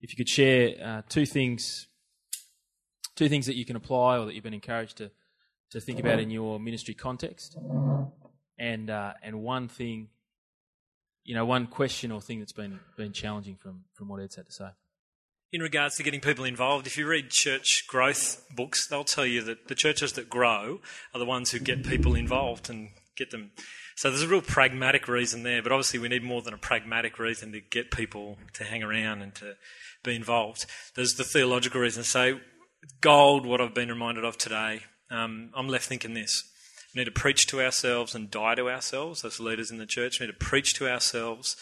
if you could share two things that you can apply or that you've been encouraged to think about in your ministry context, and one thing, one question or thing that's been challenging from what Ed's had to say. In regards to getting people involved, if you read church growth books, they'll tell you that the churches that grow are the ones who get people involved and get them. So there's a real pragmatic reason there, but obviously we need more than a pragmatic reason to get people to hang around and to be involved. There's the theological reason. So gold, what I've been reminded of today, I'm left thinking this. We need to preach to ourselves and die to ourselves. As leaders in the church, we need to preach to ourselves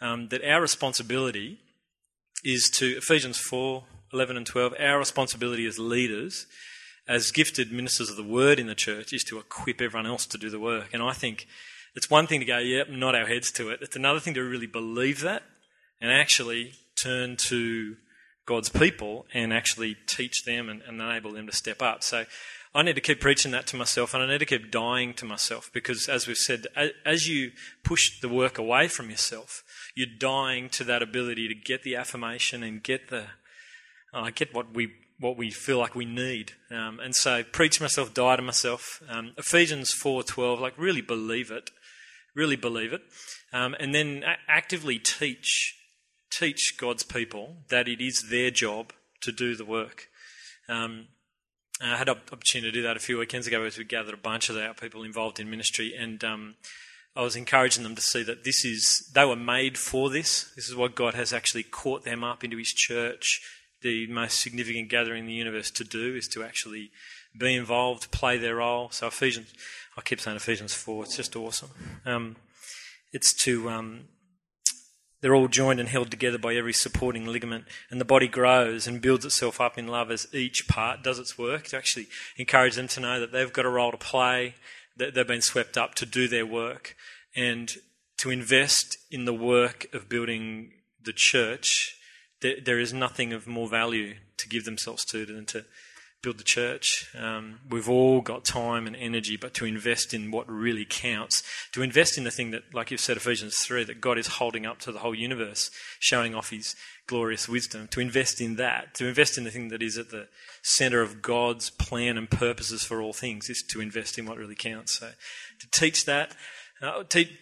that our responsibility is to, Ephesians 4, 11 and 12, our responsibility as leaders, as gifted ministers of the word in the church, is to equip everyone else to do the work. And I think it's one thing to go, yep, nod our heads to it. It's another thing to really believe that and actually turn to God's people and actually teach them and enable them to step up. So I need to keep preaching that to myself, and I need to keep dying to myself, because as we've said, as you push the work away from yourself, you're dying to that ability to get the affirmation and get the get what we feel like we need. And so preach to myself, die to myself. Ephesians 4:12, like really believe it, and then actively teach God's people that it is their job to do the work. I had an opportunity to do that a few weekends ago as we gathered a bunch of our people involved in ministry, and I was encouraging them to see that they were made for this. This is what God has actually caught them up into his church, the most significant gathering in the universe, to do, is to actually be involved, play their role. So Ephesians, I keep saying Ephesians 4, it's just awesome. It's to... They're all joined and held together by every supporting ligament, and the body grows and builds itself up in love as each part does its work, to actually encourage them to know that they've got a role to play, that they've been swept up to do their work, and to invest in the work of building the church. There is nothing of more value to give themselves to than to build the church. We've all got time and energy, but to invest in what really counts, to invest in the thing that, like you've said, Ephesians 3, that God is holding up to the whole universe, showing off his glorious wisdom, to invest in that, to invest in the thing that is at the centre of God's plan and purposes for all things, is to invest in what really counts. So to teach that,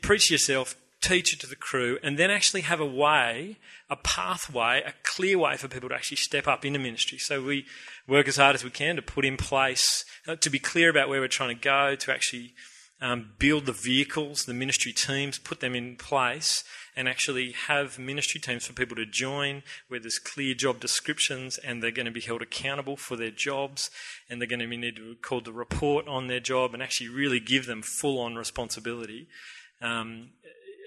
preach yourself, teach it to the crew, and then actually have a way, a pathway, a clear way for people to actually step up into ministry. So we work as hard as we can to put in place, to be clear about where we're trying to go, to actually build the vehicles, the ministry teams, put them in place, and actually have ministry teams for people to join where there's clear job descriptions, and they're going to be held accountable for their jobs, and they're going to be need to record the report on their job, and actually really give them full-on responsibility.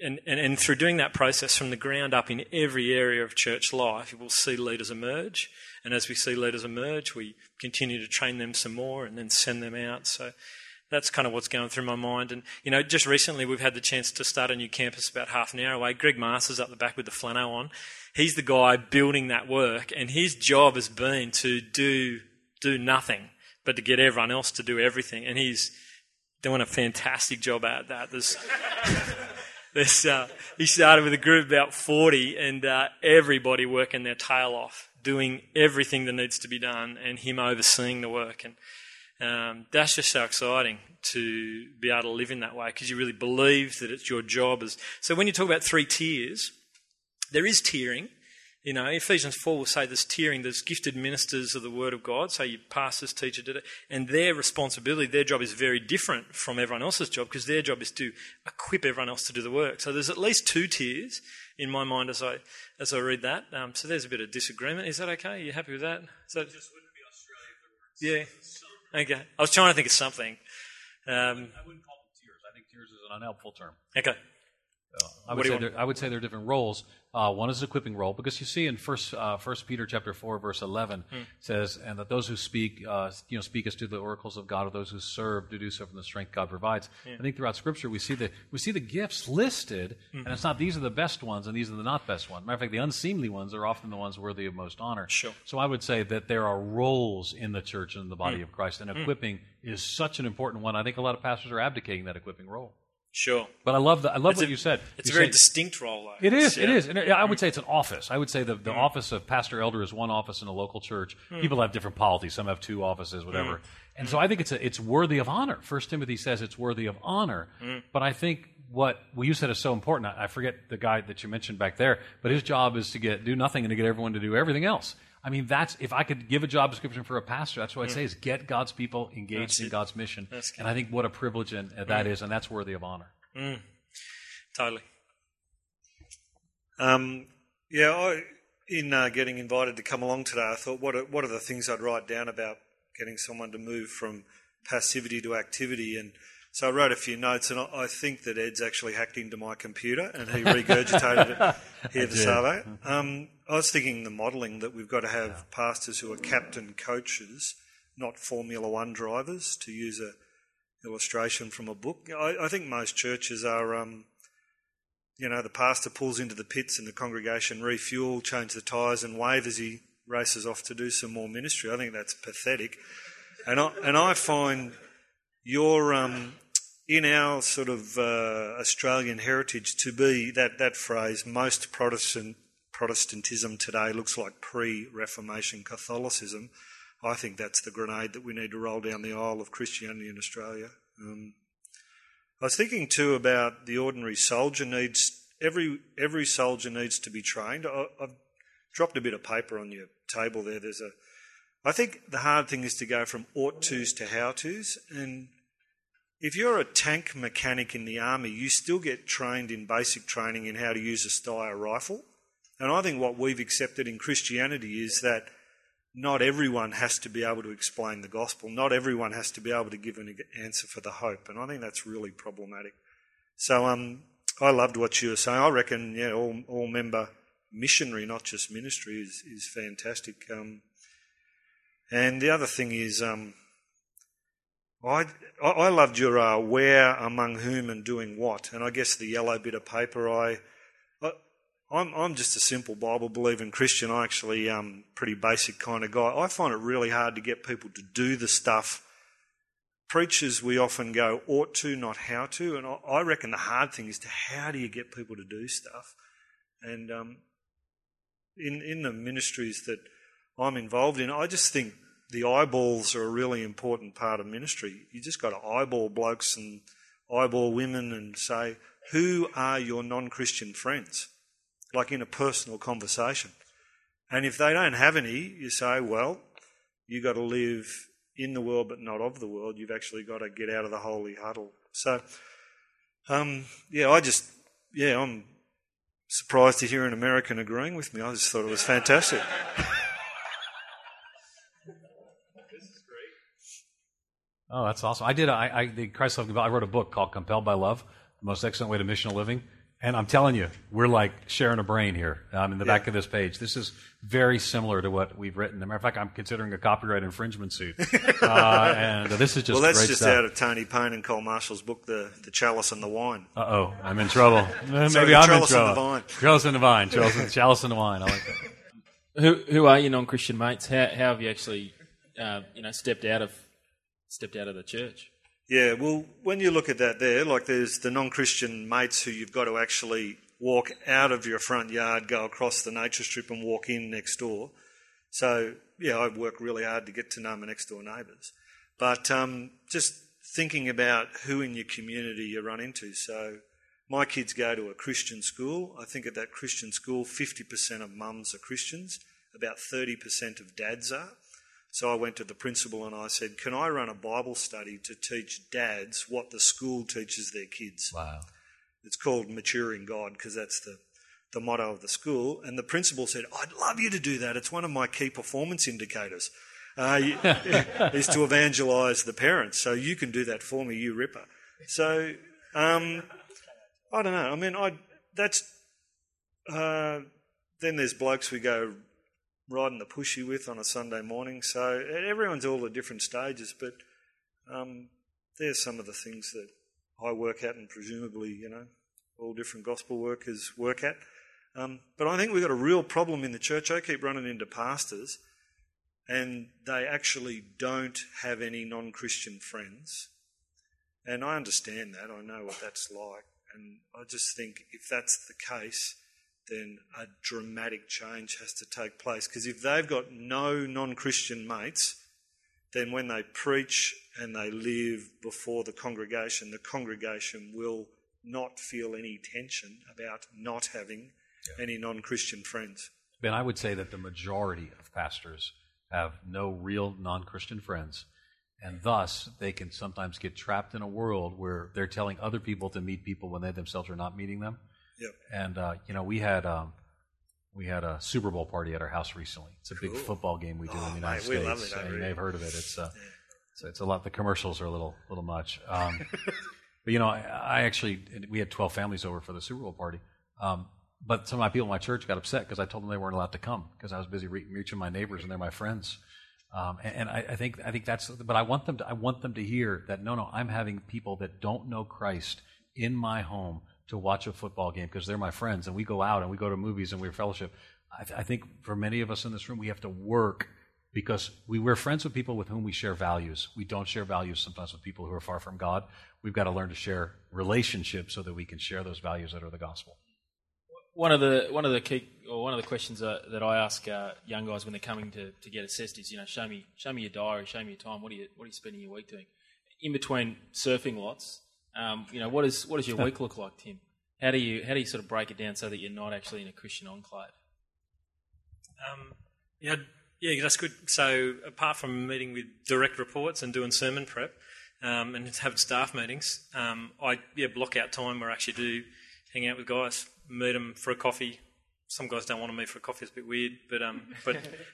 And through doing that process from the ground up in every area of church life, you will see leaders emerge. And as we see leaders emerge, we continue to train them some more and then send them out. So that's kind of what's going through my mind. And, just recently we've had the chance to start a new campus about half an hour away. Greg Masters up the back with the flannel on. He's the guy building that work. And his job has been to do nothing, but to get everyone else to do everything. And he's doing a fantastic job at that. There's... He started with a group of about 40, and everybody working their tail off, doing everything that needs to be done, and him overseeing the work. And that's just so exciting to be able to live in that way, because you really believe that it's your job. So when you talk about three tiers, there is tiering. Ephesians 4 will say there's tiering. There's gifted ministers of the Word of God, so your pastors, teacher did it, and their responsibility, their job is very different from everyone else's job, because their job is to equip everyone else to do the work. So there's at least two tiers in my mind as I read that. So there's a bit of disagreement. Is that okay? Are you happy with that? So it just wouldn't be Australia if there weren't. Yeah. Okay. I was trying to think of something. I wouldn't call them tiers. I think tiers is an unhelpful term. Okay. I would say there are different roles. One is an equipping role, because you see in First Peter chapter 4, verse 11, says, "And that those who speak, speak as to the oracles of God, or those who serve to do so from the strength God provides." Yeah. I think throughout Scripture we see the gifts listed, and it's not these are the best ones and these are the not best ones. Matter of fact, the unseemly ones are often the ones worthy of most honor. Sure. So I would say that there are roles in the church and in the body of Christ, and equipping is such an important one. I think a lot of pastors are abdicating that equipping role. Sure. But I love what you said. It's a very distinct role, though. It is. Yeah. It is. And I would say it's an office. I would say the office of pastor elder is one office in a local church. People have different polities. Some have two offices, whatever. And so I think it's worthy of honor. First Timothy says it's worthy of honor. But I think what you said is so important. I forget the guy that you mentioned back there, but his job is to do nothing and to get everyone to do everything else. I mean, if I could give a job description for a pastor, that's what I'd say is get God's people engaged in God's mission. And I think what a privilege that is, and that's worthy of honor. Totally. In getting invited to come along today, I thought, what are the things I'd write down about getting someone to move from passivity to activity? And so I wrote a few notes, and I think that Ed's actually hacked into my computer and he regurgitated it here this afternoon. I was thinking the modelling that we've got to have pastors who are captain coaches, not Formula One drivers, to use an illustration from a book. I think most churches are, the pastor pulls into the pits and the congregation refuel, change the tyres and wave as he races off to do some more ministry. I think that's pathetic. And I find your... in our sort of Australian heritage, to be that phrase, most Protestantism today looks like pre-Reformation Catholicism. I think that's the grenade that we need to roll down the aisle of Christianity in Australia. I was thinking too about the ordinary soldier needs, every soldier needs to be trained. I've dropped a bit of paper on your table there. I think the hard thing is to go from ought-tos to how-tos, and if you're a tank mechanic in the army, you still get trained in basic training in how to use a Steyr rifle. And I think what we've accepted in Christianity is that not everyone has to be able to explain the gospel. Not everyone has to be able to give an answer for the hope. And I think that's really problematic. So I loved what you were saying. I reckon all member missionary, not just ministry, is fantastic. And the other thing is... I loved your where, among whom and doing what, and I guess the yellow bit of paper, I'm just a simple Bible-believing Christian. I actually pretty basic kind of guy. I find it really hard to get people to do the stuff. Preachers, we often go ought to, not how to, and I reckon the hard thing is to how do you get people to do stuff. And in the ministries that I'm involved in, I just think the eyeballs are a really important part of ministry. You just got to eyeball blokes and eyeball women and say, who are your non-Christian friends? Like in a personal conversation. And if they don't have any, you say, well, you got to live in the world but not of the world. You've actually got to get out of the holy huddle. So, I'm surprised to hear an American agreeing with me. I just thought it was fantastic. Oh, that's awesome. I did the Christ Love Compelled. I wrote a book called Compelled by Love, The Most Excellent Way to Missional Living. And I'm telling you, we're like sharing a brain here in the back of this page. This is very similar to what we've written. As a matter of fact, I'm considering a copyright infringement suit. And this is just well, that's great just stuff. Out of Tony Payne and Cole Marshall's book, The Chalice and the Wine. Uh-oh, I'm in trouble. Maybe I'm in trouble. Chalice and the Vine. Chalice and the Vine. Chalice and the Wine. I like that. Who are your non-Christian mates? How have you actually stepped out of the church? Yeah, well, when you look at that there, like there's the non-Christian mates who you've got to actually walk out of your front yard, go across the nature strip and walk in next door. So, yeah, I work really hard to get to know my next door neighbours. But just thinking about who in your community you run into. So my kids go to a Christian school. I think at that Christian school, 50% of mums are Christians, about 30% of dads are. So I went to the principal and I said, can I run a Bible study to teach dads what the school teaches their kids? Wow. It's called Maturing God because that's the motto of the school. And the principal said, I'd love you to do that. It's one of my key performance indicators is to evangelise the parents. So you can do that for me, you ripper. So I don't know. I mean, then there's blokes we go riding the pushy with on a Sunday morning. So everyone's all at different stages, but there's some of the things that I work at and presumably, all different gospel workers work at. But I think we've got a real problem in the church. I keep running into pastors and they actually don't have any non-Christian friends. And I understand that. I know what that's like. And I just think if that's the case, then a dramatic change has to take place. Because if they've got no non-Christian mates, then when they preach and they live before the congregation will not feel any tension about not having any non-Christian friends. Ben, I would say that the majority of pastors have no real non-Christian friends, and thus they can sometimes get trapped in a world where they're telling other people to meet people when they themselves are not meeting them. Yep. And we had a Super Bowl party at our house recently. It's a big football game we do in the United States. We love it. You may have heard of it. It's a lot. The commercials are a little much. But I actually, we had 12 families over for the Super Bowl party. But some of my people in my church got upset because I told them they weren't allowed to come because I was busy reaching my neighbors and they're my friends. And I think that's. But I want them to hear that no, I'm having people that don't know Christ in my home to watch a football game because they're my friends, and we go out and we go to movies and we fellowship. I think for many of us in this room, we have to work because we're friends with people with whom we share values. We don't share values sometimes with people who are far from God. We've got to learn to share relationships so that we can share those values that are the gospel. One of the questions that I ask young guys when they're coming to get assessed is, show me your diary, show me your time. What are you spending your week doing? In between surfing lots, what does your week look like, Tim? How do you sort of break it down so that you're not actually in a Christian enclave? That's good. So apart from meeting with direct reports and doing sermon prep and having staff meetings, I block out time where I actually do hang out with guys. Meet them for a coffee. Some guys don't want to meet for a coffee. It's a bit weird, but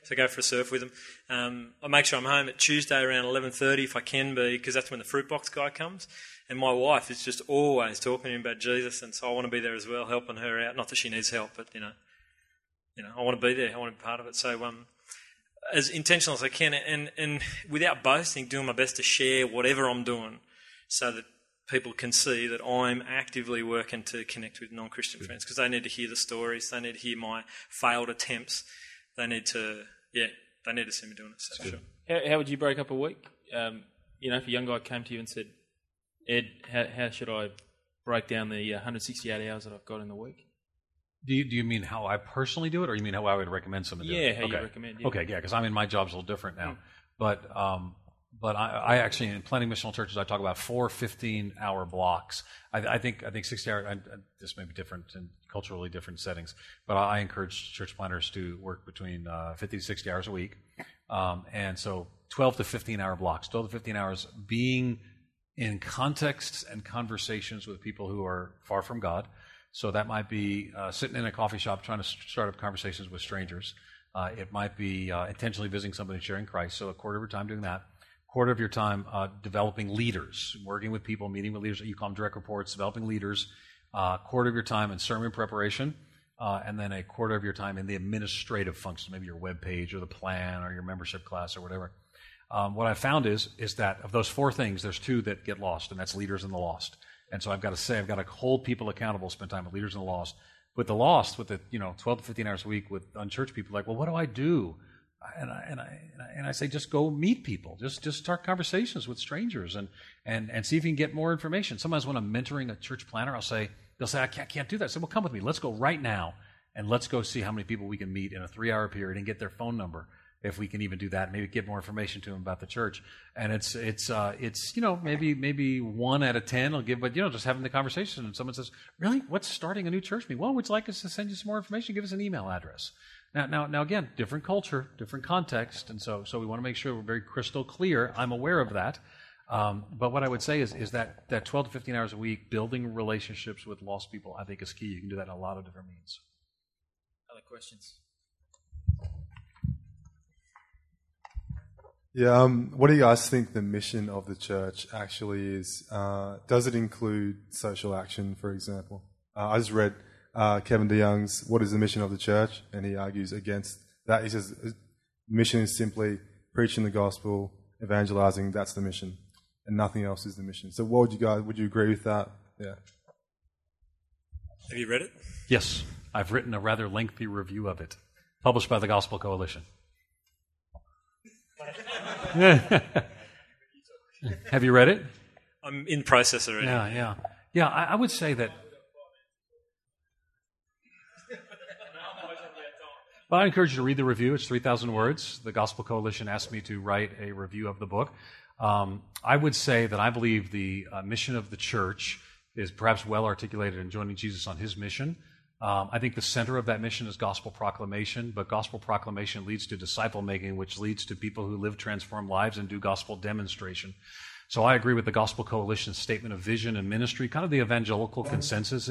so go for a surf with them. I make sure I'm home at Tuesday around 11:30 if I can be, because that's when the fruit box guy comes. And my wife is just always talking to him about Jesus, and so I want to be there as well, helping her out. Not that she needs help, but I want to be there. I want to be part of it. So as intentional as I can, and without boasting, doing my best to share whatever I'm doing, so that people can see that I'm actively working to connect with non-Christian friends, because they need to hear the stories, they need to hear my failed attempts, they need to see me doing it. So sure. How would you break up a week? If a young guy came to you and said, Ed, how should I break down the 168 hours that I've got in the week? Do you mean how I personally do it, or you mean how I would recommend someone do it? You recommend. Yeah. Okay, yeah, because my job's a little different now, But I actually, in planning missional churches, I talk about 4 15-hour blocks. I think 60-hour, this may be different in culturally different settings, but I encourage church planners to work between 50 to 60 hours a week. And so 12 to 15-hour blocks, 12 to 15 hours being in contexts and conversations with people who are far from God. So that might be sitting in a coffee shop trying to start up conversations with strangers. It might be intentionally visiting somebody and sharing Christ, so a quarter of your time doing that. Quarter of your time developing leaders, working with people, meeting with leaders. You call them direct reports, developing leaders. Quarter of your time in sermon preparation, and then a quarter of your time in the administrative functions, maybe your web page or the plan or your membership class or whatever. What I found is that of those 4 things, there's 2 that get lost, and that's leaders and the lost. And so I've got to hold people accountable, spend time with leaders and the lost. With the lost, 12 to 15 hours a week with unchurched people, like, well, what do I do? And I say, just go meet people. Just start conversations with strangers and see if you can get more information. Sometimes when I'm mentoring a church planner, they'll say, I can't do that. I say, well, come with me. Let's go right now, and let's go see how many people we can meet in a 3-hour period and get their phone number, if we can even do that. Maybe get more information to them about the church. And it's maybe 1 out of 10 will give, but just having the conversation. And someone says, really, what's starting a new church mean? Well, would you like us to send you some more information? Give us an email address. Now, again, different culture, different context, and so we want to make sure we're very crystal clear. I'm aware of that, but what I would say is that 12 to 15 hours a week, building relationships with lost people, I think is key. You can do that in a lot of different means. Other questions? Yeah, what do you guys think the mission of the church actually is? Does it include social action, for example? I just read Kevin DeYoung's What is the Mission of the Church? And he argues against that. He says mission is simply preaching the gospel, evangelizing, that's the mission, and nothing else is the mission. So what would you agree with that? Yeah. Have you read it? Yes. I've written a rather lengthy review of it, published by the Gospel Coalition. Have you read it? I'm in process already. Yeah. I would say that. But I encourage you to read the review. It's 3,000 words. The Gospel Coalition asked me to write a review of the book. I would say that I believe the mission of the church is perhaps well articulated in joining Jesus on his mission. I think the center of that mission is gospel proclamation, but gospel proclamation leads to disciple making, which leads to people who live transformed lives and do gospel demonstration. So I agree with the Gospel Coalition's statement of vision and ministry. Kind of the evangelical consensus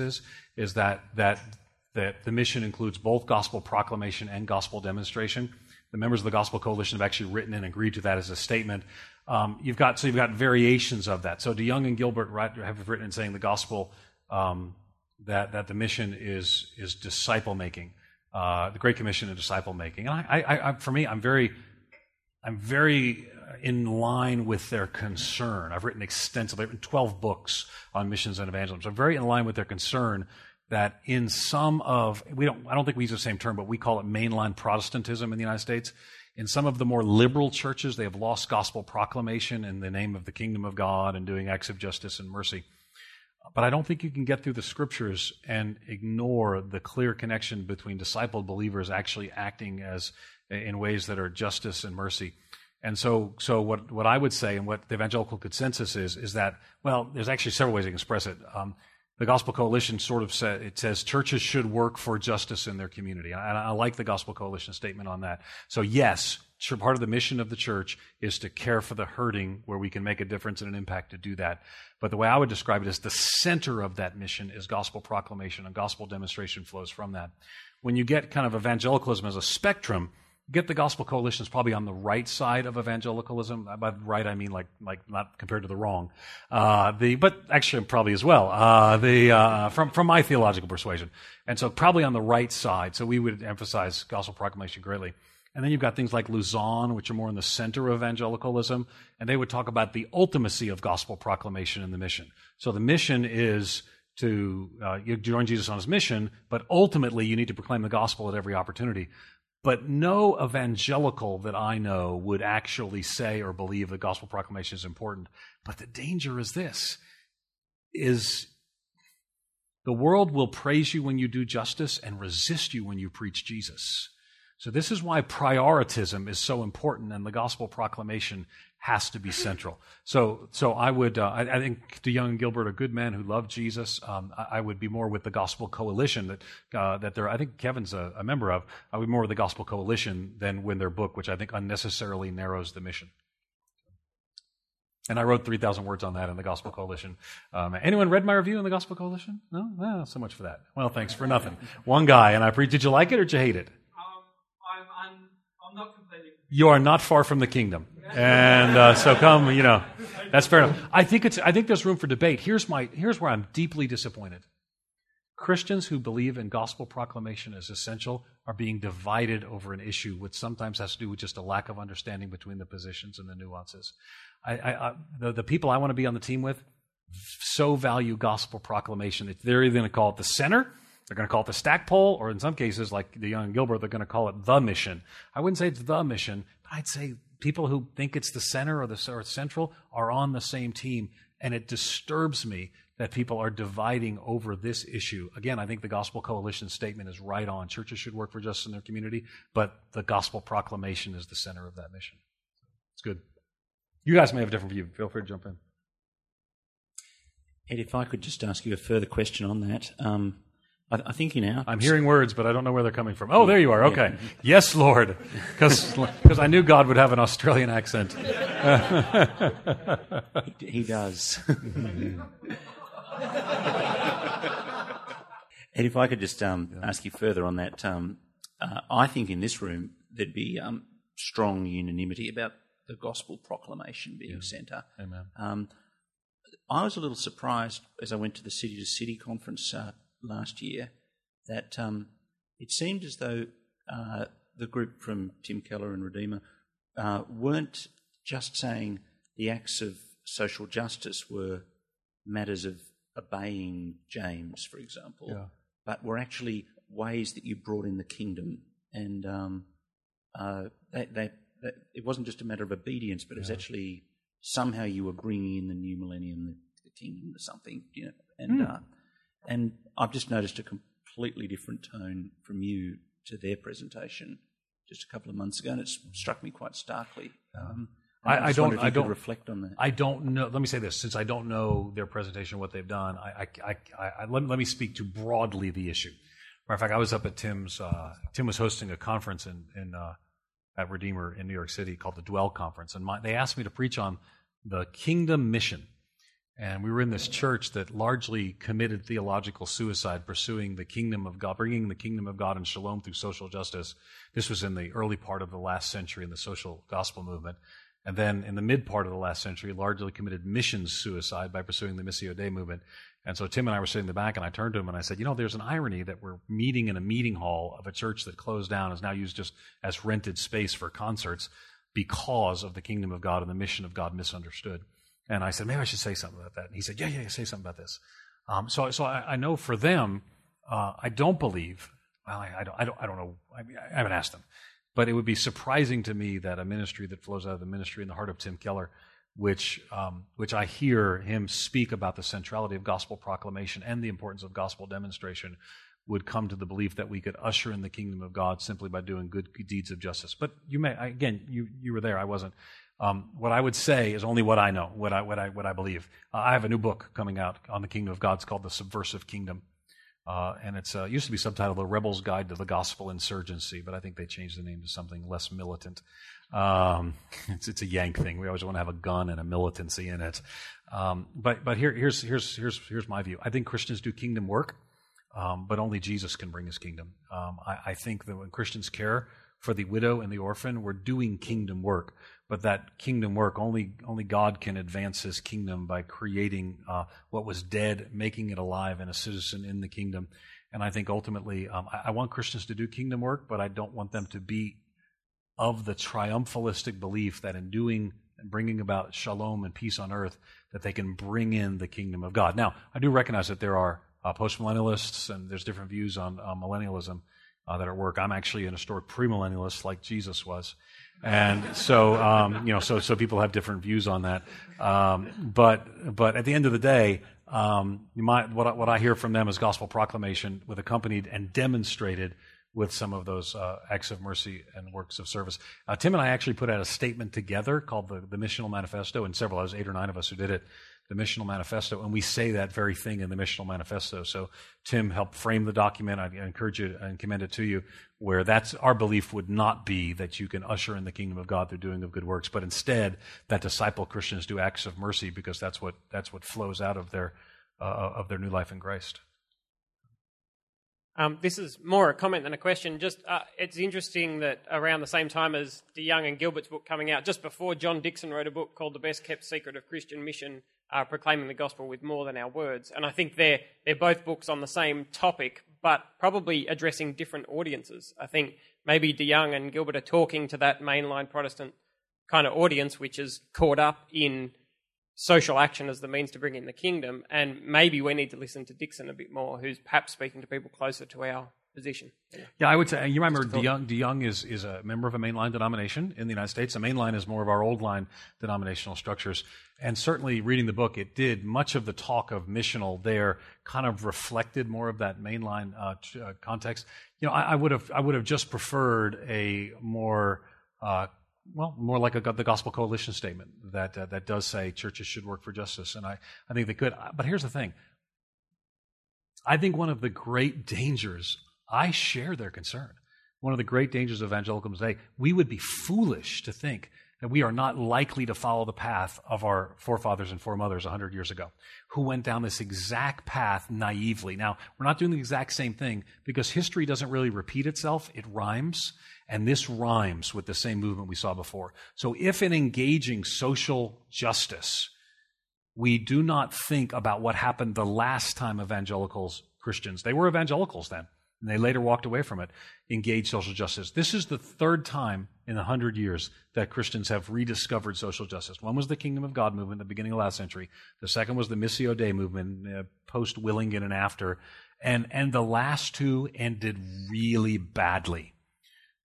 is that the mission includes both gospel proclamation and gospel demonstration. The members of the Gospel Coalition have actually written and agreed to that as a statement. You've got variations of that. So DeYoung and Gilbert have written in saying the gospel that the mission is disciple making, the Great Commission and disciple making. And I'm very in line with their concern. I've written extensively. I've written 12 books on missions and evangelism. So I'm very in line with their concern that in some of, I don't think we use the same term, but we call it mainline Protestantism in the United States. In some of the more liberal churches, they have lost gospel proclamation in the name of the kingdom of God and doing acts of justice and mercy. But I don't think you can get through the scriptures and ignore the clear connection between discipled believers actually acting as in ways that are justice and mercy. And so what I would say and what the evangelical consensus is that, well, there's actually several ways you can express it. The Gospel Coalition says churches should work for justice in their community. And I like the Gospel Coalition statement on that. So yes, part of the mission of the church is to care for the hurting where we can make a difference and an impact to do that. But the way I would describe it is the center of that mission is gospel proclamation, and gospel demonstration flows from that. When you get kind of evangelicalism as a spectrum, get the Gospel Coalition is probably on the right side of evangelicalism. By right, I mean like not compared to the wrong. But actually probably as well. From my theological persuasion, and so probably on the right side. So we would emphasize gospel proclamation greatly. And then you've got things like Lausanne, which are more in the center of evangelicalism, and they would talk about the ultimacy of gospel proclamation and the mission. So the mission is to you join Jesus on his mission, but ultimately you need to proclaim the gospel at every opportunity. But no evangelical that I know would actually say or believe that gospel proclamation is important. But the danger is this, is the world will praise you when you do justice and resist you when you preach Jesus. So this is why prioritism is so important, and the gospel proclamation has to be central. So I would, I think DeYoung and Gilbert are good men who love Jesus. I would be more with the Gospel Coalition that they're, I think Kevin's a member of. I would be more with the Gospel Coalition than with their book, which I think unnecessarily narrows the mission. And I wrote 3,000 words on that in the Gospel Coalition. Anyone read my review in the Gospel Coalition? No? Well, so much for that. Well, thanks for nothing. One guy, and I preached. Did you like it or did you hate it? You are not far from the kingdom, and so come. You know, that's fair enough. I think there's room for debate. Here's where I'm deeply disappointed. Christians who believe in gospel proclamation as essential are being divided over an issue, which sometimes has to do with just a lack of understanding between the positions and the nuances. The people I want to be on the team with so value gospel proclamation that they're either going to call it the center. They're going to call it the stack pole, or in some cases, like DeYoung and Gilbert, they're going to call it the mission. I wouldn't say it's the mission, but I'd say people who think it's the center or the central are on the same team, and it disturbs me that people are dividing over this issue. Again, I think the Gospel Coalition statement is right on. Churches should work for justice in their community, but the gospel proclamation is the center of that mission. It's good. You guys may have a different view. Feel free to jump in. Ed, if I could just ask you a further question on that. I think you know. I'm hearing words, but I don't know where they're coming from. Oh, there you are. Okay. Yeah. Yes, Lord. Because I knew God would have an Australian accent. He does. And if I could just ask you further on that, I think in this room there'd be strong unanimity about the gospel proclamation being centre. Amen. I was a little surprised as I went to the City to City conference last year, that it seemed as though the group from Tim Keller and Redeemer weren't just saying the acts of social justice were matters of obeying James, for example, but were actually ways that you brought in the kingdom. And it wasn't just a matter of obedience, but it was actually somehow you were bringing in the new millennium, 18 or something, you know, and I've just noticed a completely different tone from you to their presentation just a couple of months ago, and it struck me quite starkly. I don't reflect on that. I don't know. Let me say this: since I don't know their presentation, what they've done, let me speak to broadly the issue. Matter of fact, I was up at Tim's. Tim was hosting a conference at Redeemer in New York City called the Dwell Conference, and they asked me to preach on the Kingdom Mission. And we were in this church that largely committed theological suicide, pursuing the kingdom of God, bringing the kingdom of God and shalom through social justice. This was in the early part of the last century in the social gospel movement. And then in the mid part of the last century, largely committed missions suicide by pursuing the Missio Dei movement. And so Tim and I were sitting in the back, and I turned to him and I said, you know, there's an irony that we're meeting in a meeting hall of a church that closed down, is now used just as rented space for concerts because of the kingdom of God and the mission of God misunderstood. And I said, maybe I should say something about that. And he said, yeah, say something about this. So I know for them, I don't believe, I don't know, I haven't asked them. But it would be surprising to me that a ministry that flows out of the ministry in the heart of Tim Keller, which I hear him speak about the centrality of gospel proclamation and the importance of gospel demonstration, would come to the belief that we could usher in the kingdom of God simply by doing good deeds of justice. But you may, again, you were there, I wasn't. What I would say is only what I know, what I believe. I have a new book coming out on the kingdom of God. It's called The Subversive Kingdom. And it's used to be subtitled The Rebel's Guide to the Gospel Insurgency, but I think they changed the name to something less militant. It's a Yank thing. We always want to have a gun and a militancy in it. But here's my view. I think Christians do kingdom work, but only Jesus can bring his kingdom. I think that when Christians care for the widow and the orphan, we're doing kingdom work. But that kingdom work, only God can advance his kingdom by creating what was dead, making it alive, and a citizen in the kingdom. And I think ultimately, I want Christians to do kingdom work, but I don't want them to be of the triumphalistic belief that in doing and bringing about shalom and peace on earth, that they can bring in the kingdom of God. Now, I do recognize that there are postmillennialists, and there's different views on millennialism that are at work. I'm actually an historic premillennialist like Jesus was. And so, so people have different views on that. But at the end of the day, what I hear from them is gospel proclamation with accompanied and demonstrated with some of those acts of mercy and works of service. Tim and I actually put out a statement together called the Missional Manifesto, and several, there was 8 or 9 of us who did it, the Missional Manifesto, and we say that very thing in the Missional Manifesto. So Tim helped frame the document. I encourage you and commend it to you, where that's our belief would not be that you can usher in the kingdom of God through doing of good works, but instead that disciple Christians do acts of mercy because that's what flows out of their new life in Christ. This is more a comment than a question. Just it's interesting that around the same time as DeYoung and Gilbert's book coming out, just before John Dixon wrote a book called The Best Kept Secret of Christian Mission, Proclaiming the Gospel with More Than Our Words. And I think they're both books on the same topic, but probably addressing different audiences. I think maybe DeYoung and Gilbert are talking to that mainline Protestant kind of audience, which is caught up in social action as the means to bring in the kingdom, and maybe we need to listen to Dixon a bit more, who's perhaps speaking to people closer to our position. Yeah, I would say, you remember DeYoung is a member of a mainline denomination in the United States. A mainline is more of our old line denominational structures, and certainly reading the book, it did much of the talk of missional there kind of reflected more of that mainline context. You know, I would have just preferred a more more like the Gospel Coalition statement that does say churches should work for justice, and I think they could. But here's the thing. I think one of the great dangers, I share their concern, one of the great dangers of evangelicalism today, we would be foolish to think that we are not likely to follow the path of our forefathers and foremothers 100 years ago, who went down this exact path naively. Now, we're not doing the exact same thing because history doesn't really repeat itself. It rhymes, and this rhymes with the same movement we saw before. So if in engaging social justice, we do not think about what happened the last time evangelicals, Christians, they were evangelicals then, and they later walked away from it, engaged social justice. This is the third time in 100 years that Christians have rediscovered social justice. One was the Kingdom of God movement at the beginning of last century. The second was the Missio Dei movement, post-Willingen and after. And the last two ended really badly.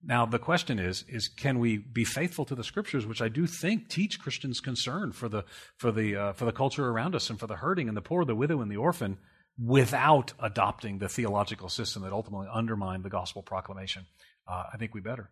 Now, the question is can we be faithful to the Scriptures, which I do think teach Christians concern for the culture around us and for the hurting and the poor, the widow, and the orphan, without adopting the theological system that ultimately undermined the gospel proclamation? I think we better.